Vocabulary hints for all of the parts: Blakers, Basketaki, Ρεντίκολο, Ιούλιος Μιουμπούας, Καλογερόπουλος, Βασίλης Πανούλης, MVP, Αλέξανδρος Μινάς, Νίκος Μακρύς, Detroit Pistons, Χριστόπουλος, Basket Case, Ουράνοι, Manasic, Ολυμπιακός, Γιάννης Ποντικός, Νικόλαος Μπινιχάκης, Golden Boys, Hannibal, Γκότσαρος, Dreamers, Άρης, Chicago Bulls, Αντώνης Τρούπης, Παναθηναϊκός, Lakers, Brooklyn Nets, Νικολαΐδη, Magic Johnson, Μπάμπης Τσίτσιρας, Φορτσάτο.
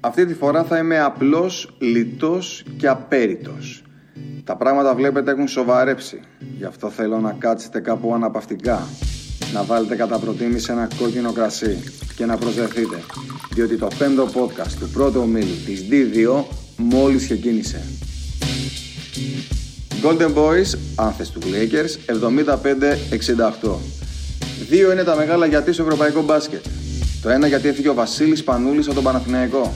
Αυτή τη φορά θα είμαι απλός, λιτός και απέριτος. Τα πράγματα βλέπετε έχουν σοβαρέψει. Γι' αυτό θέλω να κάτσετε κάπου αναπαυτικά. Να βάλετε κατά προτίμηση ένα κόκκινο κρασί και να προσδεθείτε. Διότι το 5ο podcast του πρώτου ομίλου της D2 μόλις ξεκίνησε. Golden Boys, άνθες του Lakers, 75-68. Δύο είναι τα μεγάλα γιατί στο ευρωπαϊκό μπάσκετ. Το ένα γιατί έφυγε ο Βασίλης Πανούλης από τον Παναθηναϊκό.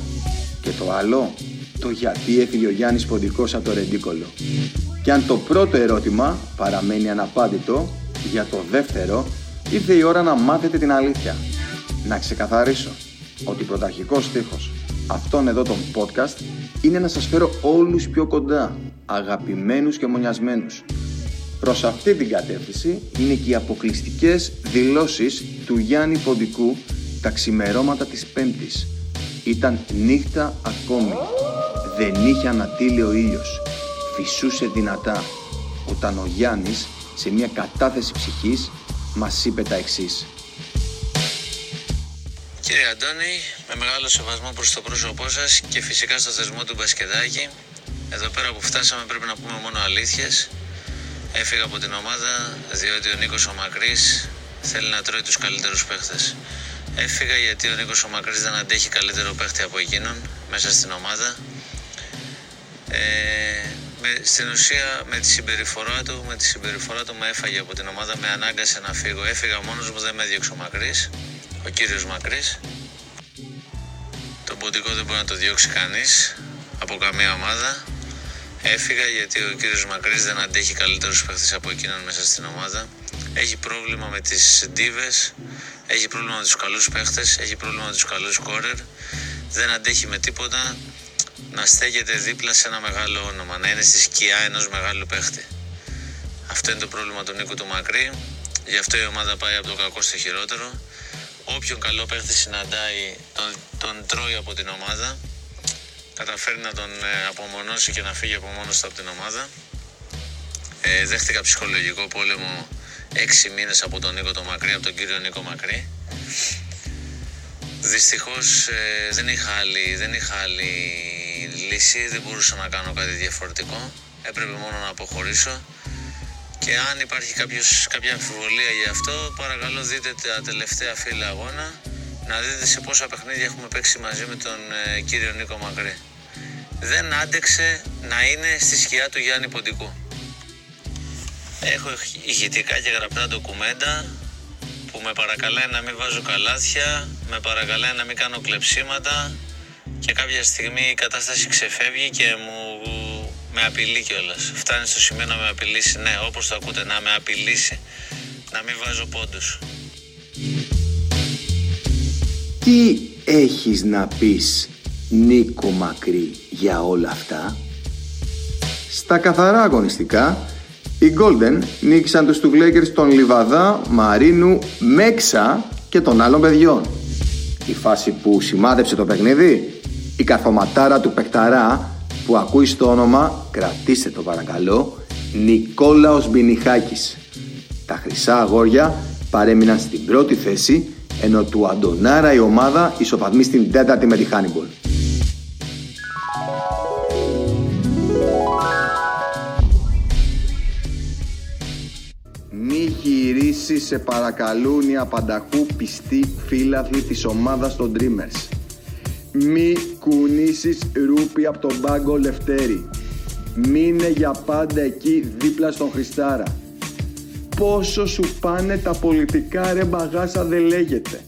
Και το άλλο, το γιατί έφυγε ο Γιάννης Ποντικός από το Ρεντίκολο. Και αν το πρώτο ερώτημα παραμένει αναπάντητο, για το δεύτερο ήρθε η ώρα να μάθετε την αλήθεια. Να ξεκαθαρίσω ότι πρωταρχικός στίχος αυτόν εδώ τον podcast είναι να σας φέρω όλους πιο κοντά, αγαπημένους και μονιασμένους. Προς αυτή την κατεύθυνση είναι και οι αποκλειστικές δηλώσεις του Γιάννη Ποντικού τα ξημερώματα της Πέμπτης. Ήταν νύχτα ακόμη. Δεν είχε ανατείλει ο ήλιος. Φυσούσε δυνατά. Όταν ο Γιάννης, σε μια κατάθεση ψυχής, μας είπε τα εξής. Κύριε Αντώνη, με μεγάλο σεβασμό προς το πρόσωπό σας και φυσικά στο θεσμό του Μπασκετάκι, εδώ πέρα που φτάσαμε πρέπει να πούμε μόνο αλήθειες. Έφυγα από την ομάδα διότι ο Νίκος ο Μακρύς θέλει να τρώει τους καλύτερους παίχτες. Έφυγα γιατί ο Νίκος ο Μακρύς δεν αντέχει καλύτερο παίχτη από εκείνον μέσα στην ομάδα. Στην ουσία με τη συμπεριφορά του με έφαγε από την ομάδα, με ανάγκασε να φύγω. Έφυγα μόνος μου, δεν με διώξε ο Μακρύς, ο κύριος Μακρύς. Τον Ποντικό δεν μπορεί να το διώξει κανείς από καμία ομάδα. Έφυγα γιατί ο κύριος Μακρύς δεν αντέχει καλύτερους παίχτες από εκείνον μέσα στην ομάδα. Έχει πρόβλημα με τις ντίβες, έχει πρόβλημα με τους καλούς παίχτες, έχει πρόβλημα με τους καλούς κόρερ. Δεν αντέχει με τίποτα να στέκεται δίπλα σε ένα μεγάλο όνομα, να είναι στη σκιά ενός μεγάλου παίχτη. Αυτό είναι το πρόβλημα του Νίκου του Μακρύ, γι' αυτό η ομάδα πάει από το κακό στο χειρότερο. Όποιον καλό παίχτη συναντάει τον τρώει από την ομάδα. Καταφέρει να τον απομονώσει και να φύγει από μόνος του από την ομάδα. Δέχτηκα ψυχολογικό πόλεμο 6 μήνες από τον Νίκο το Μακρύ, από τον κύριο Νίκο Μακρύ. Δυστυχώς δεν είχα άλλη λύση, δεν μπορούσα να κάνω κάτι διαφορετικό. Έπρεπε μόνο να αποχωρήσω. Και αν υπάρχει κάποια αμφιβολία γι' αυτό, παρακαλώ δείτε τα τελευταία φύλλα αγώνα. Να δείτε σε πόσα παιχνίδια έχουμε παίξει μαζί με τον κύριο Νίκο Μακρύ. Δεν άντεξε να είναι στη σκιά του Γιάννη Ποντικού. Έχω ηχητικά και γραπτά ντοκουμέντα που με παρακαλάει να μην βάζω καλάθια, με παρακαλάει να μην κάνω κλεψίματα και κάποια στιγμή η κατάσταση ξεφεύγει και με απειλεί κιόλας. Φτάνει στο σημείο να με απειλήσει, ναι, όπως το ακούτε, να με απειλήσει, να μην βάζω πόντους. Τι έχεις να πεις, Νίκο Μακρύ, για όλα αυτά? Στα καθαρά αγωνιστικά, οι Golden νίκησαν τους του Lakers των Λιβαδά, Μαρίνου, Μέξα και των άλλων παιδιών. Η φάση που σημάδεψε το παιχνίδι, η καθωματάρα του παικταρά που ακούει στο όνομα, κρατήστε το παρακαλώ, Νικόλαος Μπινιχάκης. Τα χρυσά αγόρια παρέμειναν στην πρώτη θέση, ενώ του Αντωνάρα η ομάδα ισοπαθμεί στην τέταρτη με τη Hannibal. Μη γυρίσεις, σε παρακαλούν οι απανταχού πιστοί φίλαθλοι της ομάδας των Dreamers. Μη κουνήσεις ρούπι από τον μπάγκο Λευτέρη. Μείνε για πάντα εκεί δίπλα στον Χριστάρα. Πόσο σου πάνε τα πολιτικά, ρε μπαγάσα, δεν λέγεται.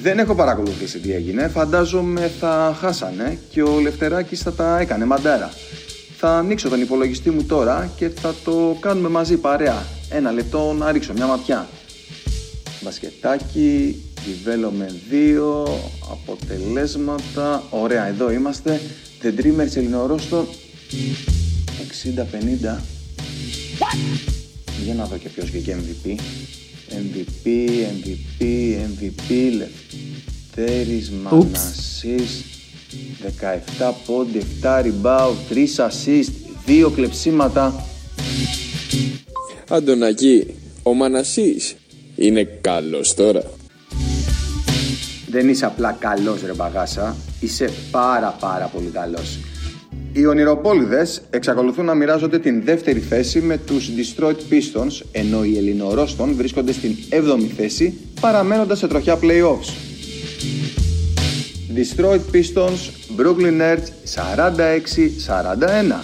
Δεν έχω παρακολουθήσει τι έγινε. Φαντάζομαι θα χάσανε και ο Λευτεράκης θα τα έκανε μαντάρα. Θα ανοίξω τον υπολογιστή μου τώρα και θα το κάνουμε μαζί παρέα. Ένα λεπτό να ρίξω μια ματιά. Μπασκετάκι, διβέλωμε 2, αποτελέσματα. Ωραία, εδώ είμαστε. The Dreamers Ελληνορόστο. 60-50. Για να δω και ποιος βγήκε MVP. MVP, Λευτέρης Μανασής, 17 πόντι, 7 rebound, 3 assist, 2 κλεψίματα. Αντωνάκη, ο Μανασής είναι καλός τώρα? Δεν είσαι απλά καλός ρε μπαγάσα, είσαι πάρα πολύ καλός. Οι ονειροπόληδες εξακολουθούν να μοιράζονται την δεύτερη θέση με τους Detroit Pistons, ενώ οι Ελληνορώσπων βρίσκονται στην 7η θέση, παραμένοντας σε τροχιά playoffs. Detroit Pistons, Brooklyn Nets 46-41.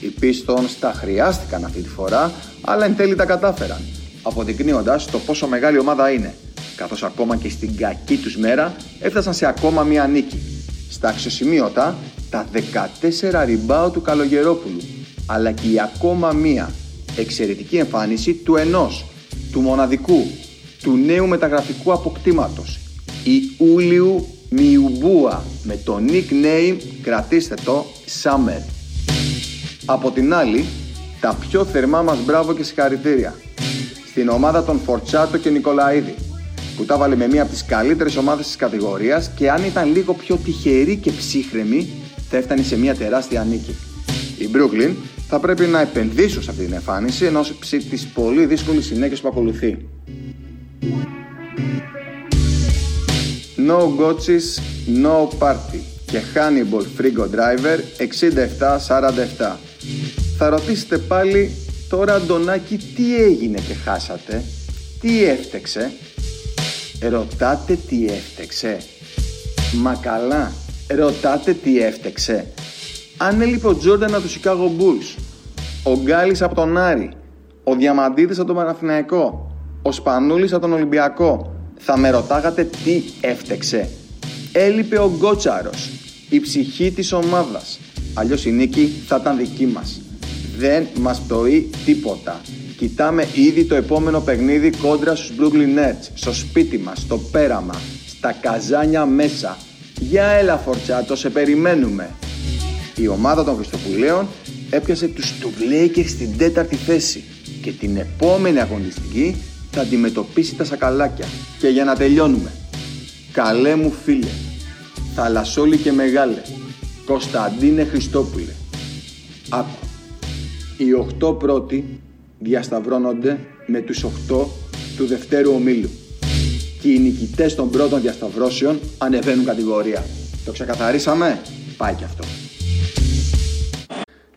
Οι Pistons τα χρειάστηκαν αυτή τη φορά, αλλά εν τέλει τα κατάφεραν, αποδεικνύοντας το πόσο μεγάλη ομάδα είναι, καθώς ακόμα και στην κακή τους μέρα έφτασαν σε ακόμα μία νίκη. Στα αξιοσημείωτα, τα 14 ριμπάου του Καλογερόπουλου, αλλά και η ακόμα μία εξαιρετική εμφάνιση του ενός, του μοναδικού, του νέου μεταγραφικού αποκτήματος, Ιούλιου Μιουμπούα, με το nickname, κρατήστε το, Summer. Από την άλλη, τα πιο θερμά μας μπράβο και συγχαρητήρια στην ομάδα των Φορτσάτο και Νικολαΐδη, που τα βάλε με μία από τις καλύτερες ομάδες της κατηγορίας και αν ήταν λίγο πιο τυχερή και ψύχρεμη, θα έφτανε σε μία τεράστια νίκη. Η Brooklyn θα πρέπει να επενδύσουν σε αυτή την εμφάνιση, ενώ ψη τις πολύ δύσκολες συνέχειες που ακολουθεί. No Gotchis, No Party και Hannibal Frigo Driver 67-47. Θα ρωτήσετε πάλι, τώρα Αντωνάκη τι έγινε και χάσατε, τι έφτεξε? Ρωτάτε τι έφτεξε? Μα καλά, ρωτάτε τι έφτεξε? Αν έλειπε ο Τζόρνταν από το Chicago Bulls, ο Γκάλης από τον Άρη, ο Διαμαντίδης από τον Παναθηναϊκό, ο Σπανούλης από τον Ολυμπιακό, θα με ρωτάγατε τι έφτεξε? Έλειπε ο Γκότσαρος, η ψυχή της ομάδας, αλλιώς η νίκη θα ήταν δική μας. Δεν μας πτωεί τίποτα. Κοιτάμε ήδη το επόμενο παιχνίδι κόντρα στους Brooklyn Nets, στο σπίτι μας, στο πέραμα, στα καζάνια μέσα. Για έλα Φορτσάτο, σε περιμένουμε. Η ομάδα των Χριστοπουλέων έπιασε τους Blakers στην 4η θέση και την επόμενη αγωνιστική θα αντιμετωπίσει τα σακαλάκια. Και για να τελειώνουμε, καλέ μου φίλε, θαλασσόλη και μεγάλε, Κωνσταντίνε Χριστόπουλε, άκου, οι 8 πρώτοι διασταυρώνονται με τους 8 του δευτέρου ομίλου και οι νικητές των πρώτων διασταυρώσεων ανεβαίνουν κατηγορία. Το ξεκαθαρίσαμε, πάει και αυτό.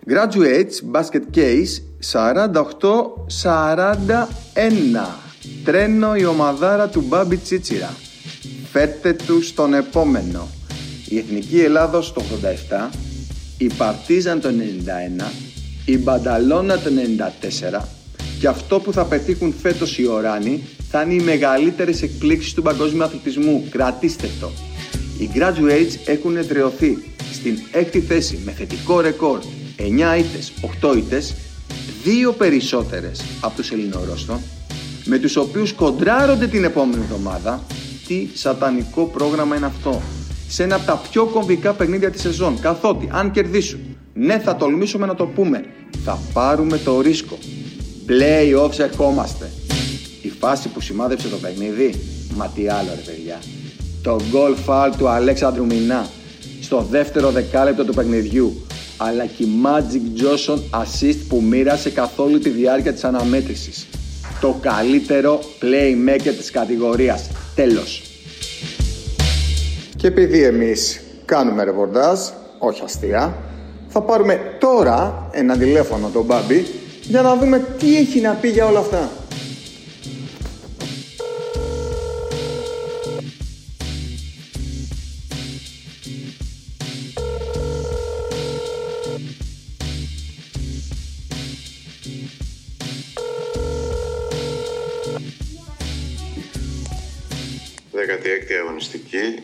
Graduates Basket Case 48-41. Τρένο η ομαδάρα του Μπάμπη Τσίτσιρα, φέρτε του στον επόμενο. Η Εθνική Ελλάδος το 87, η Παρτίζαν το 91, η Μπανταλώνα το 94 και αυτό που θα πετύχουν φέτος οι Ουράνοι θα είναι οι μεγαλύτερες εκπλήξεις του παγκόσμιου αθλητισμού. Κρατήστε το. Οι Graduates έχουν εδραιωθεί στην 6η θέση με θετικό ρεκόρ 9 ήττες, 8 ήττες, 2 περισσότερες από τους Ελληνορώσπων, με τους οποίους κοντράρονται την επόμενη εβδομάδα. Τι σατανικό πρόγραμμα είναι αυτό, σε ένα από τα πιο κομβικά παιχνίδια της σεζόν, καθότι αν κερδίσουν, ναι θα τολμήσουμε να το πούμε, θα πάρουμε το ρίσκο. Playoffs ερχόμαστε. Η φάση που σημάδεψε το παιχνίδι, μα τι άλλο ρε παιδιά. Το goal foul του Αλέξανδρου Μινά στο δεύτερο δεκάλεπτο του παιχνιδιού, αλλά και η Magic Johnson assist που μοίρασε καθ' όλη τη διάρκεια της αναμέτρησης. Το καλύτερο playmaker της κατηγορίας. Τέλος. Και επειδή εμείς κάνουμε ρεπορτάζ, όχι αστεία, θα πάρουμε τώρα ένα τηλέφωνο τον Μπάμπη για να δούμε τι έχει να πει για όλα αυτά. Έκτη αγωνιστική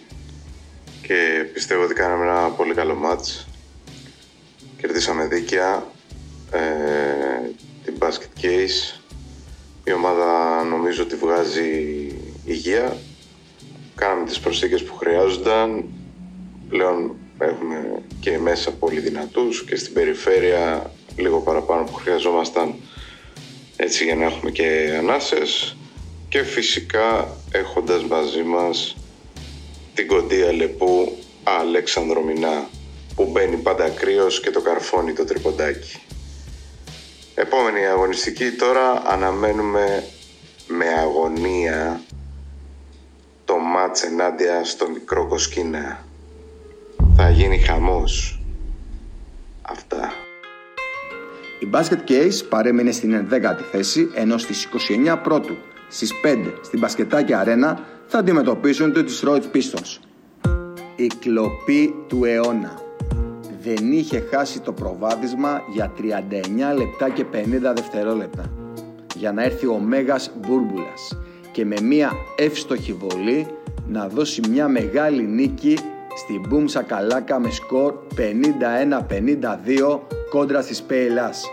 και πιστεύω ότι κάναμε ένα πολύ καλό μάτς. Κερδίσαμε δίκαια την Basket Case. Η ομάδα νομίζω ότι βγάζει υγεία. Κάναμε τις προσθήκες που χρειάζονταν. Πλέον έχουμε και μέσα πολύ δυνατούς και στην περιφέρεια λίγο παραπάνω που χρειαζόμασταν, έτσι για να έχουμε και ανάσες. Και φυσικά έχοντας μαζί μας την κοντή αλεπού Αλέξανδρο Μινά, που μπαίνει πάντα κρύος και το καρφώνει το τρυποντάκι. Επόμενη αγωνιστική τώρα, αναμένουμε με αγωνία το μάτς ενάντια στο μικρό Κοσκίνα. Θα γίνει χαμός. Αυτά. Η Basket Case παρέμεινε στην 10η θέση, ενώ στις 29 πρώτου, στις 5 στην Μπασκετάκι Αρένα, θα αντιμετωπίσουν το Detroit Pistons. Η κλοπή του αιώνα. Δεν είχε χάσει το προβάδισμα για 39 λεπτά και 50 δευτερόλεπτα για να έρθει ο Μέγας Μπούρμπουλας και με μια εύστοχη βολή να δώσει μια μεγάλη νίκη στην Μπουμσα Καλάκα με σκορ 51-52 κόντρα στις Πέιλας.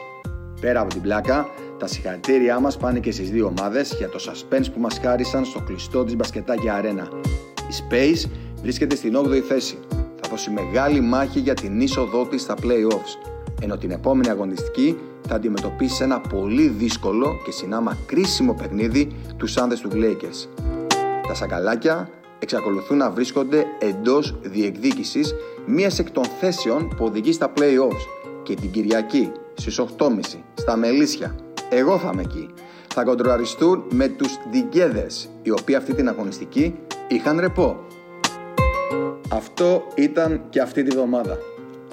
Πέρα από την πλάκα, τα συγχαρητήριά μας πάνε και στις δύο ομάδες για το suspense που μας χάρισαν στο κλειστό της Μπασκετάκι Αρένα. Η Space βρίσκεται στην 8η θέση. Θα δώσει μεγάλη μάχη για την είσοδό της στα play-offs, ενώ την επόμενη αγωνιστική θα αντιμετωπίσει ένα πολύ δύσκολο και συνάμα κρίσιμο παιχνίδι τους άνδρες του Lakers. Τα σακαλάκια εξακολουθούν να βρίσκονται εντός διεκδίκησης μίας εκ των θέσεων που οδηγεί στα play-offs και την Κυριακή στις 8.30 στα Μελίσια, εγώ θα είμαι εκεί, θα κοντροαριστούν με τους Together's, οι οποίοι αυτή την αγωνιστική είχαν ρεπό. Αυτό ήταν και αυτή τη βδομάδα.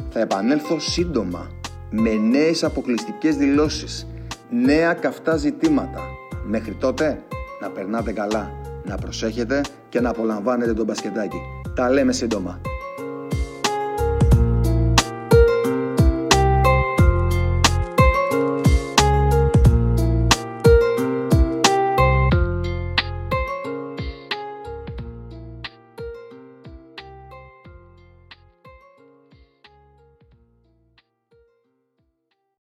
Θα επανέλθω σύντομα με νέες αποκλειστικές δηλώσεις, νέα καυτά ζητήματα. Μέχρι τότε να περνάτε καλά, να προσέχετε και να απολαμβάνετε τον μπασκετάκι. Τα λέμε σύντομα.